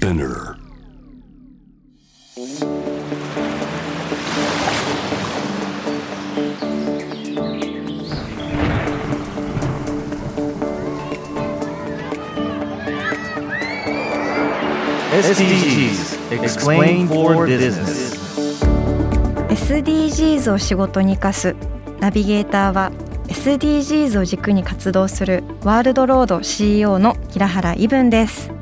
Spinner. SDGs Explain for Business. SDGs を仕事に生かすナビゲーターは SDGs を軸に活動するワールドロード CEO の平原伊文です。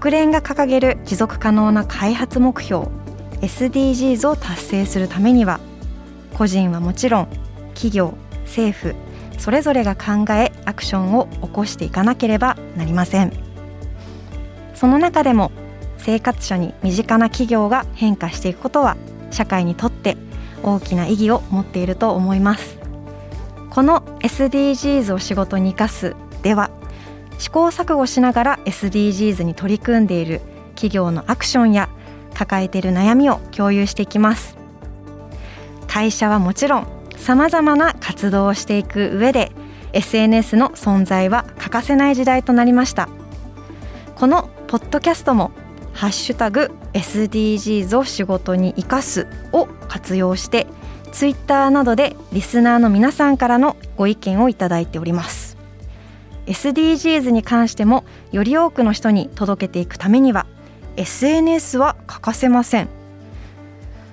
国連が掲げる持続可能な開発目標 SDGs を達成するためには、個人はもちろん企業、政府それぞれが考えアクションを起こしていかなければなりません。その中でも生活者に身近な企業が変化していくことは社会にとって大きな意義を持っていると思います。この SDGs を仕事に生かすでは、試行錯誤しながら SDGs に取り組んでいる企業のアクションや抱えている悩みを共有していきます。会社はもちろんさまざまな活動をしていく上で SNS の存在は欠かせない時代となりました。このポッドキャストもハッシュタグ SDGs を仕事に生かすを活用してツイッターなどでリスナーの皆さんからのご意見をいただいております。 SDGs に関してもより多くの人に届けていくためには SNS は欠かせません。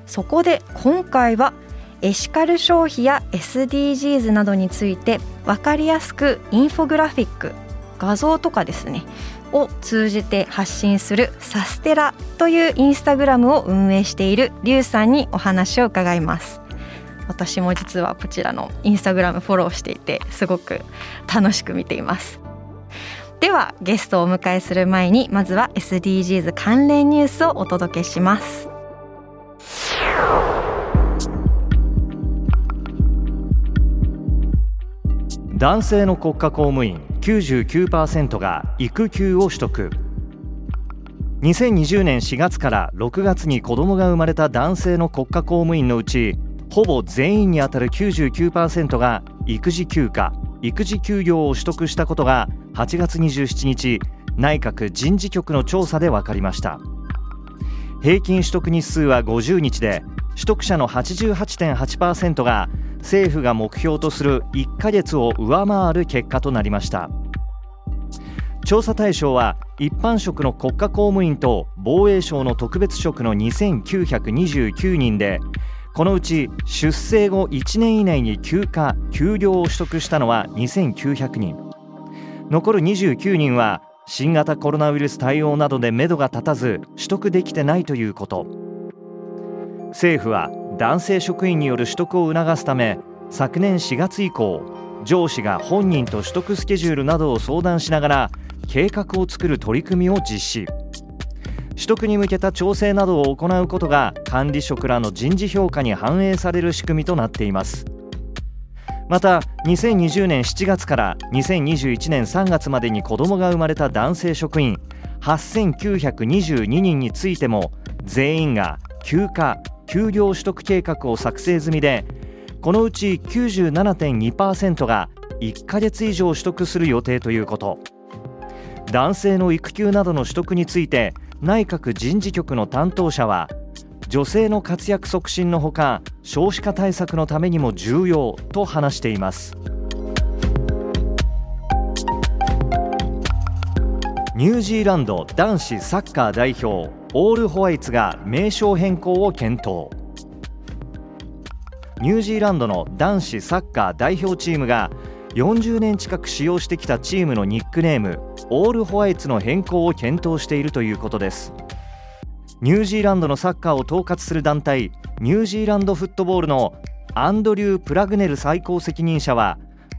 そこで今回はエシカル消費や SDGs などについて分かりやすくインフォグラフィック、画像とかですねを通じて発信するサステラというインスタグラムを運営しているリュウさんにお話を伺います。私も実はこちらのインスタグラムフォローしていてすごく楽しく見ています。ではゲストをお迎えする前にまずは SDGs 関連ニュースをお届けします。男性の国家公務員99% が育休を取得。2020年4月から6月に子供が生まれた男性の国家公務員のうち、ほぼ全員にあたる 99% が育児休暇・育児休業を取得したことが8月27日、内閣人事局の調査で分かりました。平均取得日数は50日で、取得者の 88.8% が政府が目標とする1ヶ月を上回る結果となりました。調査対象は一般職の国家公務員と防衛省の特別職の2929人で、このうち出生後1年以内に休暇・休業を取得したのは2900人、残る29人は新型コロナウイルス対応などで目処が立たず取得できてないということ。政府は男性職員による取得を促すため、昨年4月以降、上司が本人と取得スケジュールなどを相談しながら計画を作る取り組みを実施。取得に向けた調整などを行うことが管理職らの人事評価に反映される仕組みとなっています。また2020年7月から2021年3月までに子供が生まれた男性職員8922人についても、全員が休暇・休業取得計画を作成済みで、このうち 97.2% が1ヶ月以上取得する予定ということ。男性の育休などの取得について内閣人事局の担当者は、女性の活躍促進のほか少子化対策のためにも重要と話しています。ニュージーランド男子サッカー代表オールホワイツが名称変更を検討。ニュージーランドの男子サッカー代表チームが40年近く使用してきたチームのニックネームオールホワイツの変更を検討しているということです。ニュージーランドのサッカーを統括する団体ニュージーランドフットボールのアンドリュー・プラグネル最高責任者は、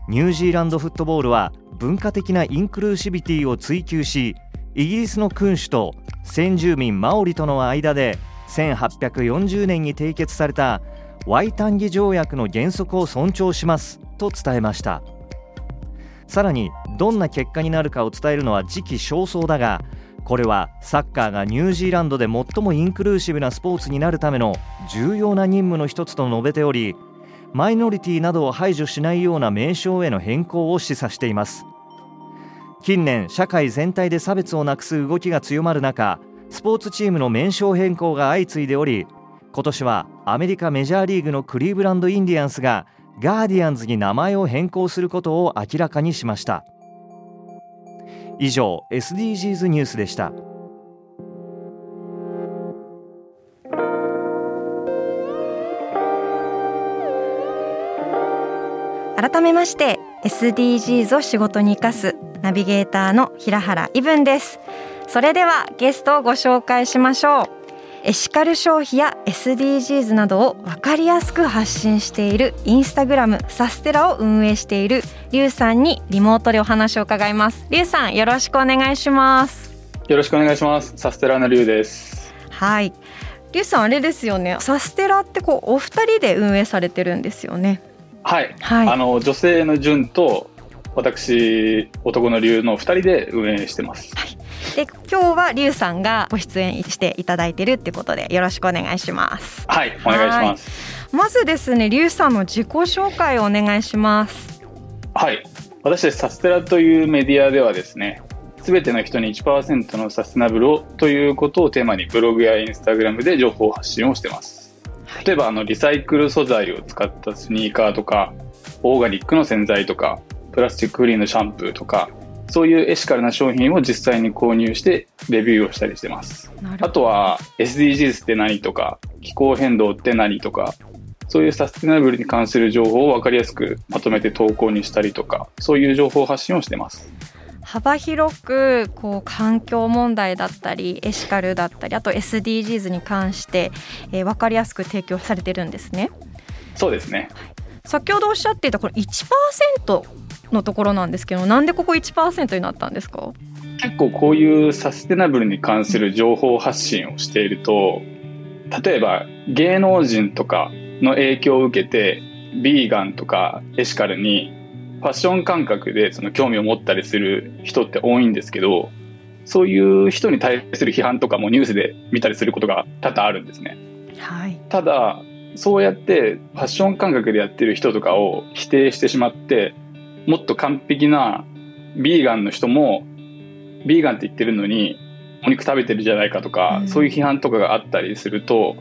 ニュージーランドフットボールは文化的なインクルーシビティを追求し、イギリスの君主と先住民マオリとの間で1840年に締結されたワイタンギ条約の原則を尊重しますと伝えました。さらにどんな結果になるかを伝えるのは時期尚早だが、これはサッカーがニュージーランドで最もインクルーシブなスポーツになるための重要な任務の一つと述べており、マイノリティなどを排除しないような名称への変更を示唆しています。近年社会全体で差別をなくす動きが強まる中、スポーツチームの名称変更が相次いでおり、今年はアメリカメジャーリーグのクリーブランドインディアンスがガーディアンズに名前を変更することを明らかにしました。以上 SDGs ニュースでした。改めまして SDGs を仕事に生かすナビゲーターの平原伊文です。それではゲストをご紹介しましょう。エシカル消費や SDGs などを分かりやすく発信しているインスタグラムサステラを運営しているリュウさんにリモートでお話を伺います。リュウさん、よろしくお願いします。よろしくお願いします。サステラのリュウです。はい、リュウさん、あれですよね、サステラってこうお二人で運営されてるんですよね。はい、はい、女性の純と私男の龍の2人で運営してます、はい、で今日は龍さんがご出演していただいてるってことでよろしくお願いします。はい、お願いします。まずですね、龍さんの自己紹介をお願いします。はい、私サステラというメディアではですね、全ての人に 1% のサステナブルをということをテーマにブログやインスタグラムで情報発信をしてます。例えばリサイクル素材を使ったスニーカーとかオーガニックの洗剤とかプラスチックフリーのシャンプーとか、そういうエシカルな商品を実際に購入してレビューをしたりしてます。あとは SDGs って何とか気候変動って何とか、そういうサステナブルに関する情報を分かりやすくまとめて投稿にしたりとか、そういう情報発信をしてます。幅広くこう環境問題だったりエシカルだったり、あと SDGs に関して、分かりやすく提供されてるんですね。そうですね、はい、先ほどおっしゃっていたこの 1% のところなんですけど、なんでここ 1% になったんですか？結構こういうサステナブルに関する情報発信をしていると、例えば芸能人とかの影響を受けてビーガンとかエシカルにファッション感覚でその興味を持ったりする人って多いんですけど、そういう人に対する批判とかもニュースで見たりすることが多々あるんですね、はい、ただそうやってファッション感覚でやってる人とかを否定してしまって、もっと完璧なビーガンの人もビーガンって言ってるのにお肉食べてるじゃないかとか、そういう批判とかがあったりすると、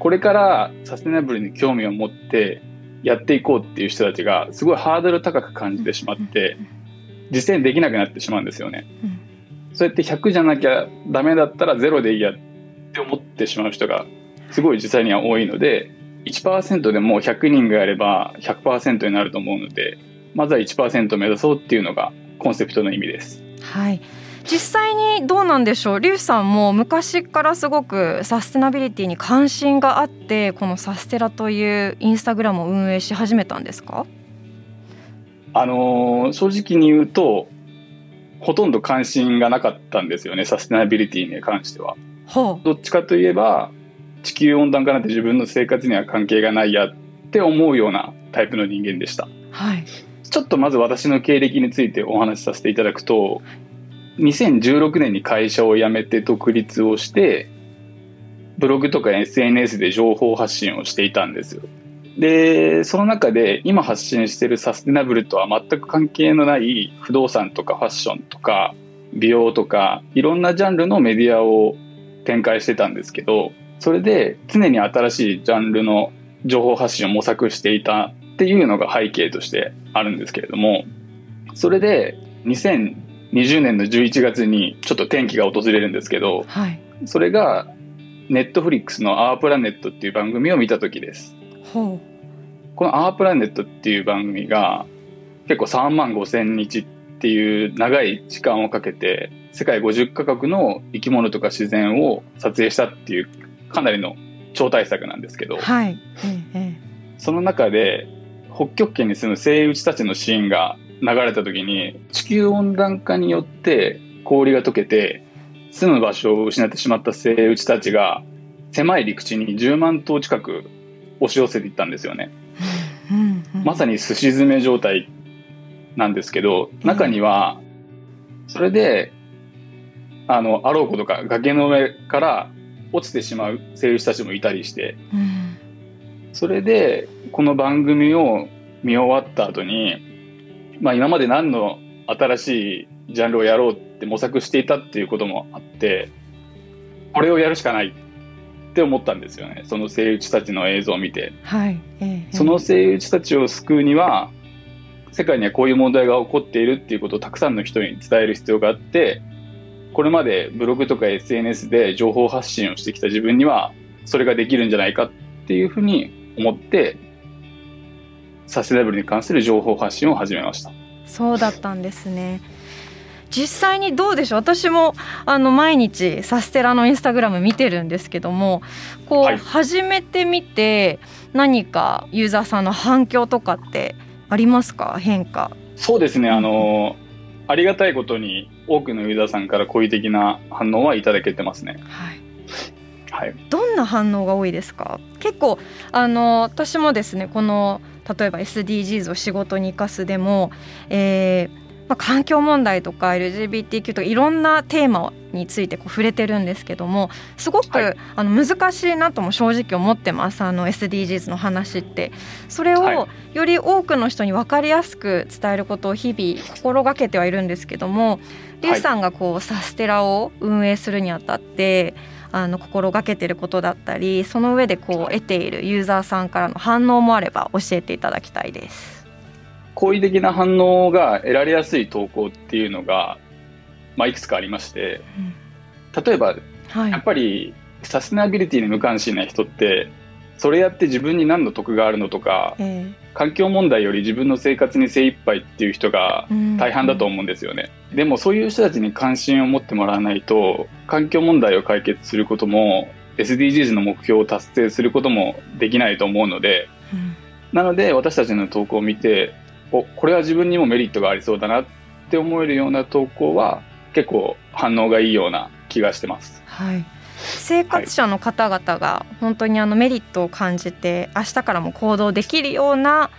これからサステナブルに興味を持ってやっていこうっていう人たちがすごいハードル高く感じてしまって実践できなくなってしまうんですよね、うん、そうやって100じゃなきゃダメだったら0でいいやって思ってしまう人がすごい実際には多いので、 1% でも100人がやれば 100% になると思うので、まずは 1% 目指そうっていうのがコンセプトの意味です。はい、実際にどうなんでしょう、リュウさんも昔からすごくサステナビリティに関心があって、このサステラというインスタグラムを運営し始めたんですか？正直に言うとほとんど関心がなかったんですよね、サステナビリティに関しては。はあ、どっちかといえば地球温暖化なんて自分の生活には関係がないやって思うようなタイプの人間でした、はい、ちょっとまず私の経歴についてお話しさせていただくと、2016年に会社を辞めて独立をして、ブログとか SNS で情報発信をしていたんですよ。でその中で今発信しているサステナブルとは全く関係のない不動産とかファッションとか美容とかいろんなジャンルのメディアを展開してたんですけど、それで常に新しいジャンルの情報発信を模索していたっていうのが背景としてあるんですけれども、それで2020年の11月にちょっと転機が訪れるんですけど、はい、それがネットフリックスのアープラネットっていう番組を見た時です。ほう、このアープラネットっていう番組が結構3万5000日っていう長い時間をかけて世界50カ国の生き物とか自然を撮影したっていうかなりの超大作なんですけど、はい、その中で北極圏に住むセイウチたちのシーンが流れた時に、地球温暖化によって氷が溶けて住む場所を失ってしまったセイウチたちが狭い陸地に10万頭近く押し寄せていったんですよね、うんうん、まさにすし詰め状態なんですけど、中にはそれでアローコとか崖の上から落ちてしまうセイウチたちもいたりして、うん、それでこの番組を見終わった後に、今まで何の新しいジャンルをやろうって模索していたっていうこともあって、これをやるしかないって思ったんですよね。そのセイウチたちの映像を見て、はいそのセイウチたちを救うには世界にはこういう問題が起こっているっていうことをたくさんの人に伝える必要があって、これまでブログとか SNS で情報発信をしてきた自分にはそれができるんじゃないかっていうふうに思って、サステナブルに関する情報発信を始めました。そうだったんですね。実際にどうでしょう。私も毎日サステラのインスタグラム見てるんですけども、こう、はい、始めてみて何かユーザーさんの反響とかってありますか？変化。そうですね、ありがたいことに多くのユーザーさんから好意的な反応はいただけてますね。はいはい、どんな反応が多いですか？結構私もですね、この例えば SDGs を仕事に生かすでも、環境問題とか LGBTQ とかいろんなテーマについてこう触れてるんですけども、すごく、はい、難しいなとも正直思ってます。SDGs の話って、それをより多くの人に分かりやすく伝えることを日々心がけてはいるんですけども、リュウさんがこうサステラを運営するにあたって心がけてることだったり、その上でこう得ているユーザーさんからの反応もあれば教えていただきたいです。好意的な反応が得られやすい投稿っていうのが、いくつかありまして、例えば、はい、やっぱりサステナビリティに無関心な人って、それやって自分に何の得があるのとか、環境問題より自分の生活に精一杯っていう人が大半だと思うんですよね。でもそういう人たちに関心を持ってもらわないと、環境問題を解決することも SDGs の目標を達成することもできないと思うので、なので私たちの投稿を見て、これは自分にもメリットがありそうだなって思えるような投稿は結構反応がいいような気がしてます。はい、生活者の方々が本当にメリットを感じて、明日からも行動できるような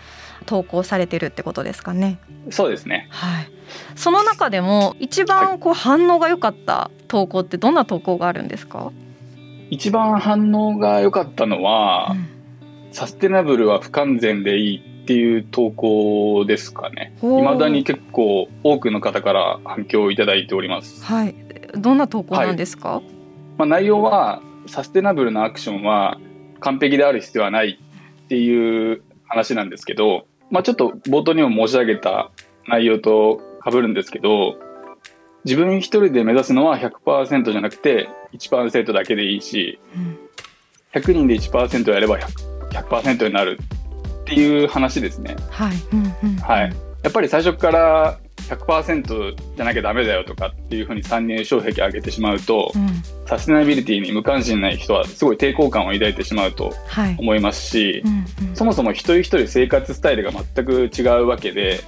投稿されてるってことですかね。そうですね。はい、その中でも一番こう反応が良かった投稿ってどんな投稿があるんですか？一番反応が良かったのは、サステナブルは不完全でいいっていう投稿ですかね。未だに結構多くの方から反響をいただいております。はい、どんな投稿なんですか？はい、内容はサステナブルなアクションは完璧である必要はないっていう話なんですけど、ちょっと冒頭にも申し上げた内容と被るんですけど、自分一人で目指すのは 100% じゃなくて 1% だけでいいし、100人で 1% やれば 100% になるっていう話ですね。はいはい、やっぱり最初から 100% じゃなきゃダメだよとかっていう風に参入障壁を上げてしまうと、サステナビリティに無関心ない人はすごい抵抗感を抱いてしまうと思いますし、そもそも一人一人生活スタイルが全く違うわけで、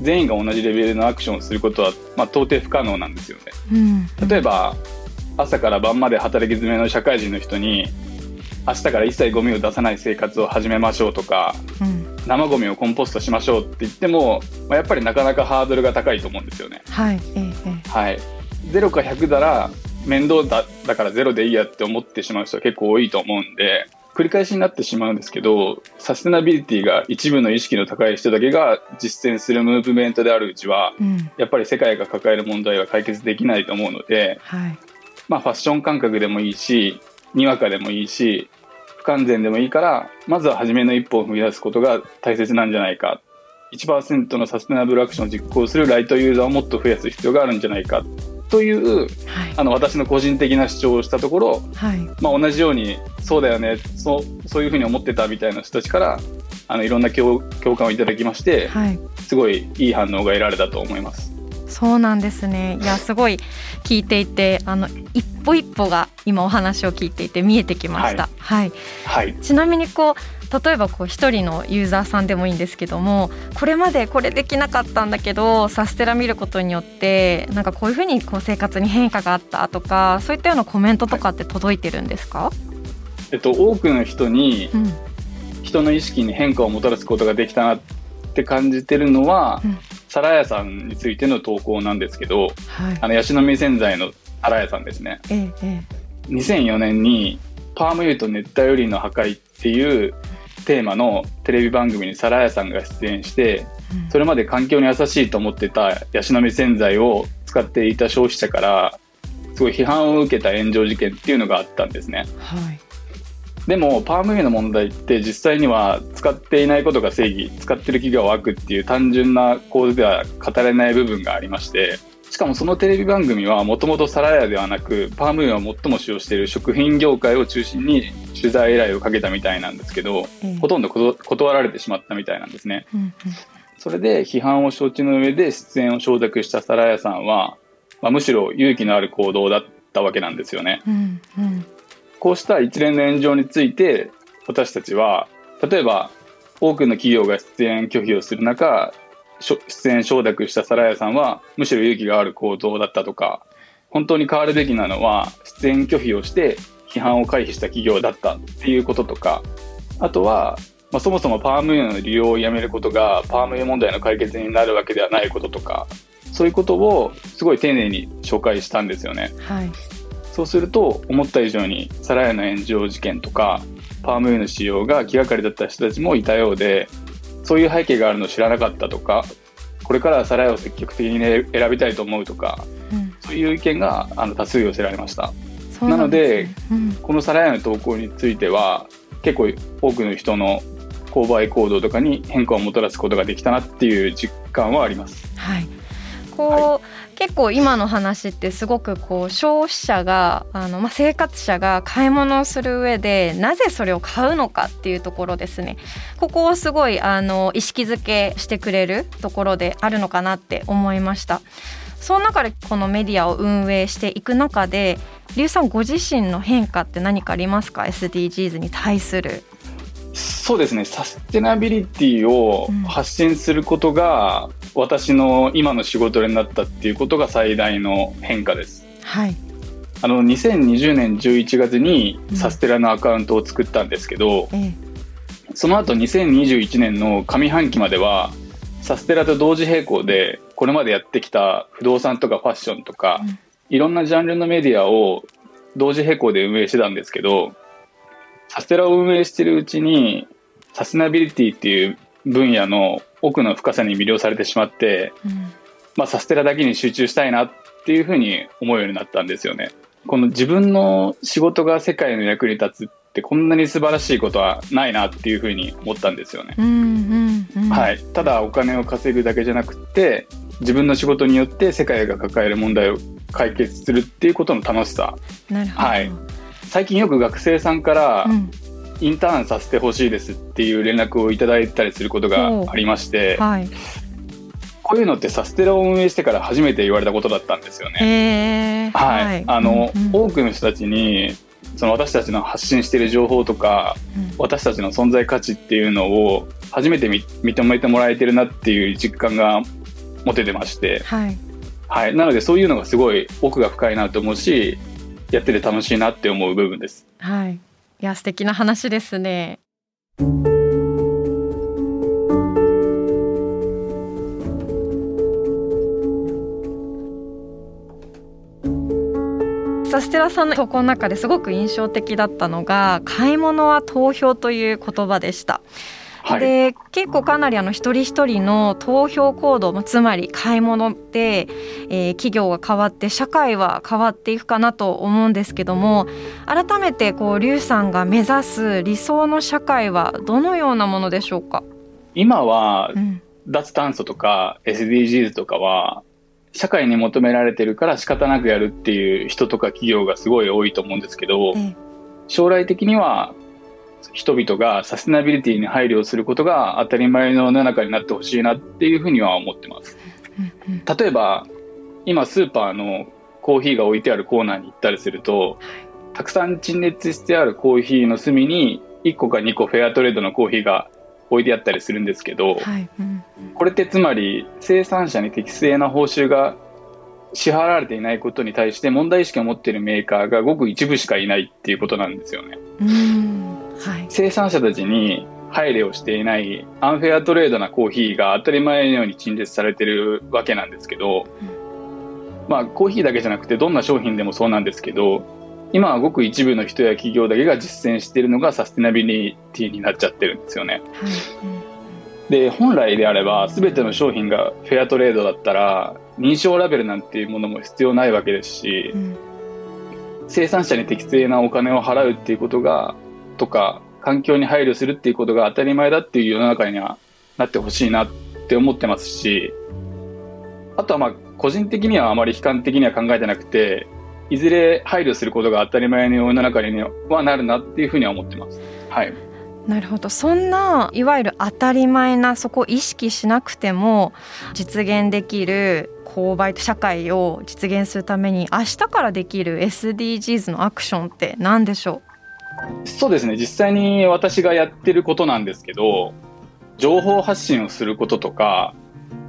全員が同じレベルのアクションをすることは到底不可能なんですよね。例えば朝から晩まで働き詰めの社会人の人に、明日から一切ゴミを出さない生活を始めましょうとか、生ゴミをコンポストしましょうって言っても、やっぱりなかなかハードルが高いと思うんですよね。はいはい、0か100なら面倒 だから0でいいやって思ってしまう人は結構多いと思うんで、繰り返しになってしまうんですけど、サステナビリティが一部の意識の高い人だけが実践するムーブメントであるうちは、やっぱり世界が抱える問題は解決できないと思うので、ファッション感覚でもいいし、にわかでもいいし、不完全でもいいから、まずは初めの一歩を踏み出すことが大切なんじゃないか、 1% のサステナブルアクションを実行するライトユーザーをもっと増やす必要があるんじゃないかという、私の個人的な主張をしたところ、同じようにそうだよね、そういうふうに思ってたみたいな人たちからいろんな 共感をいただきまして、すごいいい反応が得られたと思います。そうなんですね。いや、すごい聞いていて、一歩一歩が今お話を聞いていて見えてきました。はいはい、ちなみに例えば一人のユーザーさんでもいいんですけども、これまでこれできなかったんだけどサステラ見ることによってなんかこういうふうに生活に変化があったとか、そういったようなコメントとかって届いてるんですか？多くの人に、人の意識に変化をもたらすことができたなって感じてるのは、サラヤさんについての投稿なんですけど、ヤシの実洗剤のサラヤさんですね。2004年にパーム油と熱帯雨林の破壊っていうテーマのテレビ番組にサラヤさんが出演して、それまで環境に優しいと思ってたヤシの実洗剤を使っていた消費者からすごい批判を受けた炎上事件っていうのがあったんですね、はい、でもパーム油の問題って実際には使っていないことが正義、使ってる企業は悪っていう単純な構図では語れない部分がありまして、しかもそのテレビ番組はもともとサラヤではなくパーム油が最も使用している食品業界を中心に取材依頼をかけたみたいなんですけど、ほとんど断られてしまったみたいなんですね、うんうん、それで批判を承知の上で出演を承諾したサラヤさんは、むしろ勇気のある行動だったわけなんですよね、うんうん、こうした一連の炎上について私たちは、例えば多くの企業が出演拒否をする中、出演承諾したサラヤさんはむしろ勇気がある行動だったとか、本当に変わるべきなのは出演拒否をして批判を回避した企業だったっていうこととか、あとは、そもそもパーム油の利用をやめることがパーム油問題の解決になるわけではないこととか、そういうことをすごい丁寧に紹介したんですよね、はい、そうすると思った以上にサラヤの炎上事件とかパーム油の使用が気がかりだった人たちもいたようで、そういう背景があるの知らなかったとか、これからはサラヤを積極的に選びたいと思うとか、うん、そういう意見が多数寄せられました。そうなんですね。なので、このサラヤの投稿については結構多くの人の購買行動とかに変化をもたらすことができたなっていう実感はあります、はい、はい、結構今の話ってすごく消費者が生活者が買い物をする上でなぜそれを買うのかっていうところですね。ここをすごい意識づけしてくれるところであるのかなって思いました。その中でこのメディアを運営していく中で劉さんご自身の変化って何かありますか？ SDGs に対する。そうですね、サステナビリティを発信することが、私の今の仕事になったっていうことが最大の変化です、はい、2020年11月にサステラのアカウントを作ったんですけど、うん、その後2021年の上半期まではサステラと同時並行でこれまでやってきた不動産とかファッションとか、うん、いろんなジャンルのメディアを同時並行で運営してたんですけど、サステラを運営しているうちにサステナビリティっていう分野の奥の深さに魅了されてしまって、サステラだけに集中したいなっていうふうに思うようになったんですよね。この自分の仕事が世界の役に立つってこんなに素晴らしいことはないなっていうふうに思ったんですよね、うんうんうん、はい、ただお金を稼ぐだけじゃなくって自分の仕事によって世界が抱える問題を解決するっていうことの楽しさ。なるほど、はい、最近よく学生さんからインターンさせてほしいですっていう連絡をいただいたりすることがありまして、はい、こういうのってサステラを運営してから初めて言われたことだったんですよね、はい、うんうん、多くの人たちに私たちの発信している情報とか、うん、私たちの存在価値っていうのを初めて認めてもらえてるなっていう実感が持ててまして、はいはい、なのでそういうのがすごい奥が深いなと思うし、やってて楽しいなって思う部分です、はい、いや素敵な話ですね。サステラさんの投稿の中ですごく印象的だったのが買い物は投票という言葉でした、はい、で結構かなり一人一人の投票行動、つまり買い物って、企業が変わって社会は変わっていくかなと思うんですけども、改めて劉さんが目指す理想の社会はどのようなものでしょうか？今は、うん、脱炭素とか SDGs とかは社会に求められてるから仕方なくやるっていう人とか企業がすごい多いと思うんですけど、将来的には人々がサステナビリティに配慮することが当たり前の世の中になってほしいなっていうふうには思ってます。例えば今スーパーのコーヒーが置いてあるコーナーに行ったりすると、たくさん陳列してあるコーヒーの隅に1個か2個フェアトレードのコーヒーが置いてあったりするんですけど、はい、うん、これってつまり生産者に適正な報酬が支払われていないことに対して問題意識を持っているメーカーがごく一部しかいないっていうことなんですよね。うん、はい、生産者たちに配慮をしていないアンフェアトレードなコーヒーが当たり前のように陳列されているわけなんですけど、うん、コーヒーだけじゃなくてどんな商品でもそうなんですけど、今はごく一部の人や企業だけが実践しているのがサステナビリティになっちゃってるんですよね、はい、うん、で本来であれば全ての商品がフェアトレードだったら認証ラベルなんていうものも必要ないわけですし、うん、生産者に適正なお金を払うっていうことがとか環境に配慮するっていうことが当たり前だっていう世の中にはなってほしいなって思ってますし、あとはまあ個人的にはあまり悲観的には考えてなくて、いずれ配慮することが当たり前の世の中にはなるなっていうふうには思ってます。はい。なるほど。そんないわゆる当たり前な、そこを意識しなくても実現できる購買と社会を実現するために明日からできる SDGs のアクションって何でしょう？そうですね、実際に私がやってることなんですけど、情報発信をすることとか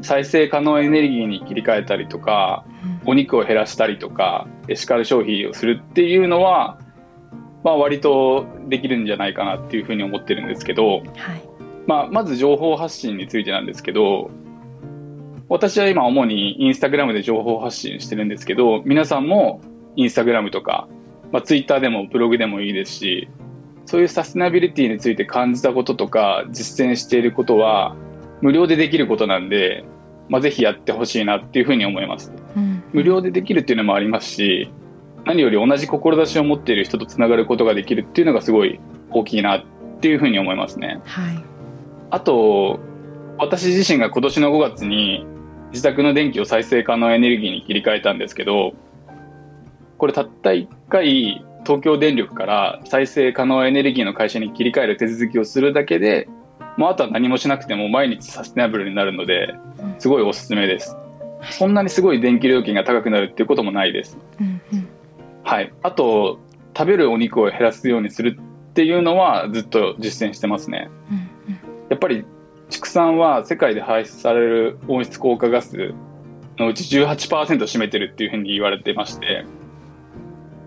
再生可能エネルギーに切り替えたりとか、お肉を減らしたりとかエシカル消費をするっていうのは、まあ、割とできるんじゃないかなっていうふうに思ってるんですけど、はい、まあ、まず情報発信についてなんですけど、私は今主にインスタグラムで情報発信してるんですけど、皆さんもインスタグラムとか、まあ、ツイッターでもブログでもいいですし、そういうサステナビリティについて感じたこととか実践していることは無料でできることなんで、まあ、ぜひやってほしいなっていうふうに思います、うん、無料でできるっていうのもありますし、何より同じ志を持っている人とつながることができるっていうのがすごい大きいなっていうふうに思いますね、はい、あと私自身が今年の5月に自宅の電気を再生可能エネルギーに切り替えたんですけど、これたった1回東京電力から再生可能エネルギーの会社に切り替える手続きをするだけで、まあ、あとは何もしなくても毎日サステナブルになるので、すごいおすすめです。そんなにすごい電気料金が高くなるっていうこともないです、うんうん、はい、あと食べるお肉を減らすようにするっていうのはずっと実践してますね、うんうん、やっぱり畜産は世界で排出される温室効果ガスのうち 18% 占めてるっていうふうに言われてまして、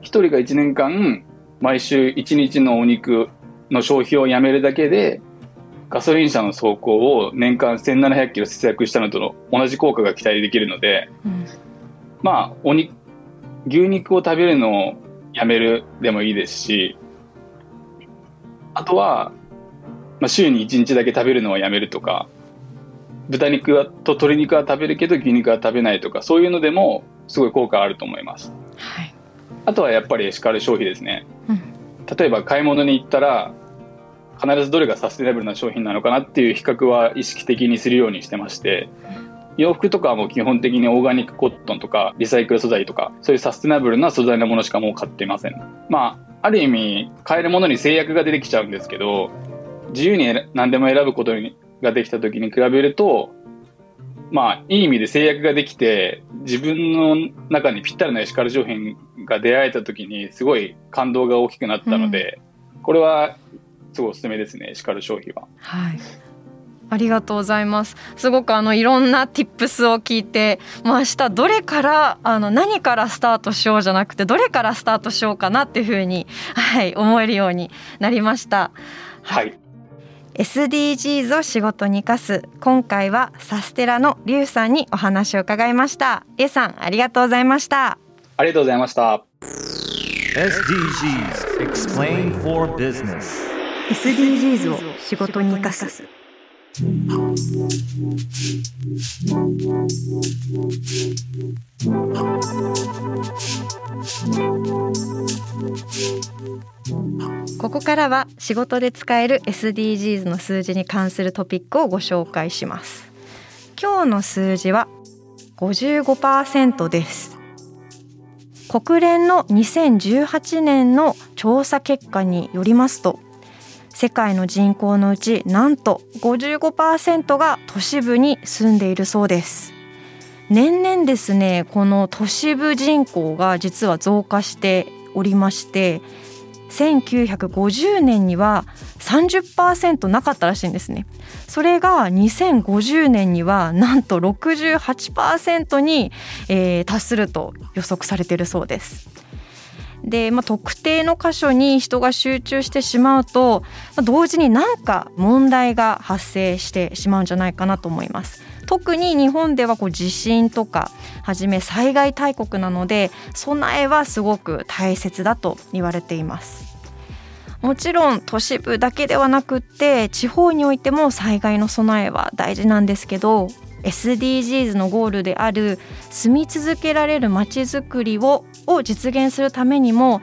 1人が1年間毎週1日のお肉の消費をやめるだけでガソリン車の走行を年間 1700キロ節約したのとの同じ効果が期待できるので、うん、まあ牛肉を食べるのをやめるでもいいですし、あとは、まあ、週に1日だけ食べるのをやめるとか、豚肉と鶏肉は食べるけど牛肉は食べないとか、そういうのでもすごい効果あると思います、はい、あとはやっぱりエシカル消費ですね、うん、例えば買い物に行ったら必ずどれがサステナブルな商品なのかなっていう比較は意識的にするようにしてまして、洋服とかはもう基本的にオーガニックコットンとかリサイクル素材とか、そういうサステナブルな素材のものしかもう買っていません。まあある意味買えるものに制約が出てきちゃうんですけど、自由に何でも選ぶことができた時に比べると、まあいい意味で制約ができて自分の中にぴったりなエシカル商品が出会えた時にすごい感動が大きくなったので、うん、これはすごいおすすめですね、エシカル消費は。はい、ありがとうございます。すごくいろんな tips を聞いて、まあ、明日どれから何からスタートしようじゃなくて、どれからスタートしようかなっていうふうに、はい、思えるようになりました、はいはい、SDGs を仕事に生かす。今回はサステラのリュウさんにお話を伺いました。リュウさん、ありがとうございました。ありがとうございました。 SDGs Explain for Business。SDGs を仕事に生かす。ここからは仕事で使える SDGs の数字に関するトピックをご紹介します。今日の数字は 55% です。国連の2018年の調査結果によりますと、世界の人口のうちなんと 55% が都市部に住んでいるそうです。年々ですね、この都市部人口が実は増加しておりまして、1950年には 30% なかったらしいんですね。それが2050年にはなんと 68% に、達すると予測されているそうです。で、まあ、特定の箇所に人が集中してしまうと、まあ、同時に何か問題が発生してしまうんじゃないかなと思います。特に日本では地震とかはじめ災害大国なので、備えはすごく大切だと言われています。もちろん都市部だけではなくって地方においても災害の備えは大事なんですけど、 SDGs のゴールである住み続けられる街づくりを実現するためにも、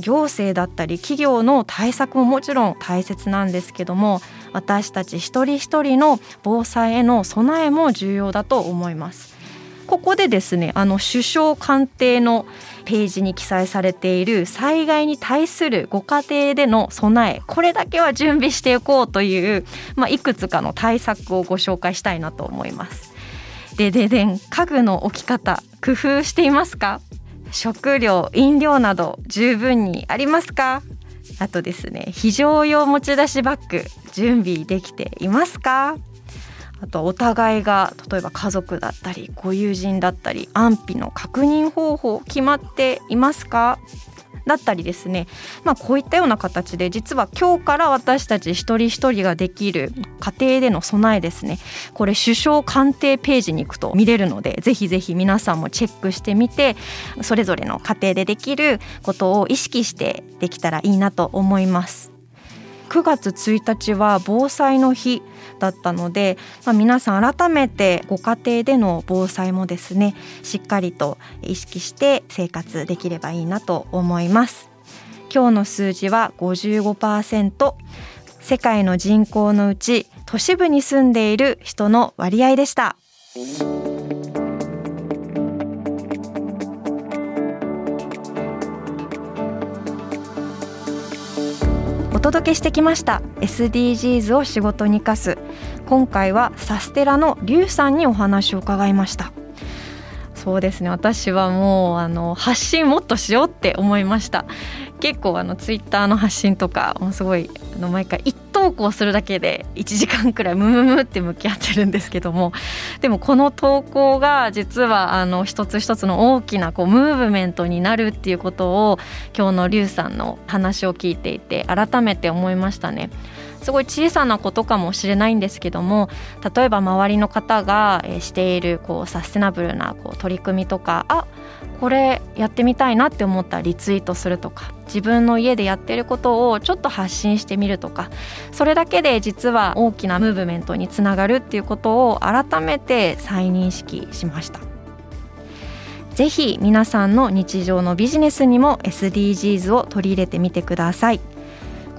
行政だったり企業の対策ももちろん大切なんですけども、私たち一人一人の防災への備えも重要だと思います。ここでですね、首相官邸のページに記載されている災害に対するご家庭での備え、これだけは準備していこうという、いくつかの対策をご紹介したいなと思います。でん、家具の置き方工夫していますか？食料、飲料など十分にありますか？あとですね、非常用持ち出しバッグ準備できていますか？あとお互いが例えば家族だったりご友人だったり安否の確認方法決まっていますか？だったりですね、こういったような形で実は今日から私たち一人一人ができる家庭での備えですね、これ首相官邸ページに行くと見れるので、ぜひぜひ皆さんもチェックしてみて、それぞれの家庭でできることを意識してできたらいいなと思います。9月1日は防災の日だったので、皆さん改めてご家庭での防災もですね、しっかりと意識して生活できればいいなと思います。今日の数字は 55%、 世界の人口のうち都市部に住んでいる人の割合でした。お届けしてきました SDGs を仕事に生かす。今回はサステラのリュウさんにお話を伺いました。そうですね、私はもう発信もっとしようって思いました。結構ツイッターの発信とかもすごい毎回一投稿するだけで1時間くらいって向き合ってるんですけども、でもこの投稿が実は一つ一つの大きなムーブメントになるっていうことを今日のリュウさんの話を聞いていて改めて思いましたね。すごい小さなことかもしれないんですけども、例えば周りの方がしているサステナブルな取り組みとか、これやってみたいなって思ったらリツイートするとか、自分の家でやってることをちょっと発信してみるとか、それだけで実は大きなムーブメントにつながるっていうことを改めて再認識しました。ぜひ皆さんの日常のビジネスにも SDGs を取り入れてみてください。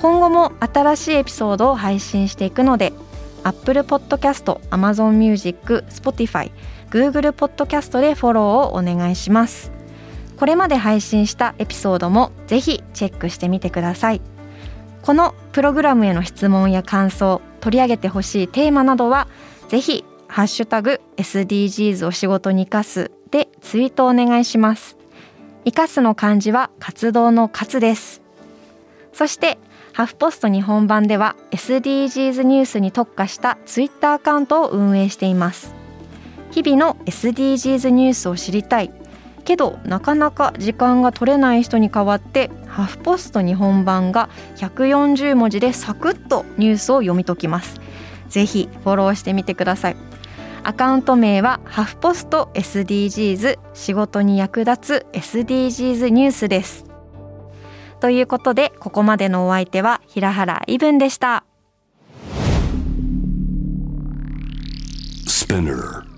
今後も新しいエピソードを配信していくので、 Apple Podcast、Amazon Music、Spotify、Google Podcast でフォローをお願いします。これまで配信したエピソードもぜひチェックしてみてください。このプログラムへの質問や感想、取り上げてほしいテーマなどはぜひハッシュタグ SDGs を仕事に生かすでツイートお願いします。生かすの漢字は活動の活です。そしてハフポスト日本版では SDGs ニュースに特化したツイッターアカウントを運営しています。日々の SDGs ニュースを知りたいけどなかなか時間が取れない人に代わって、ハフポスト日本版が140文字でサクッとニュースを読み解きます。ぜひフォローしてみてください。アカウント名はハフポスト SDGs 仕事に役立つ SDGs ニュースです。ということで、ここまでのお相手は平原伊文でした。Spinner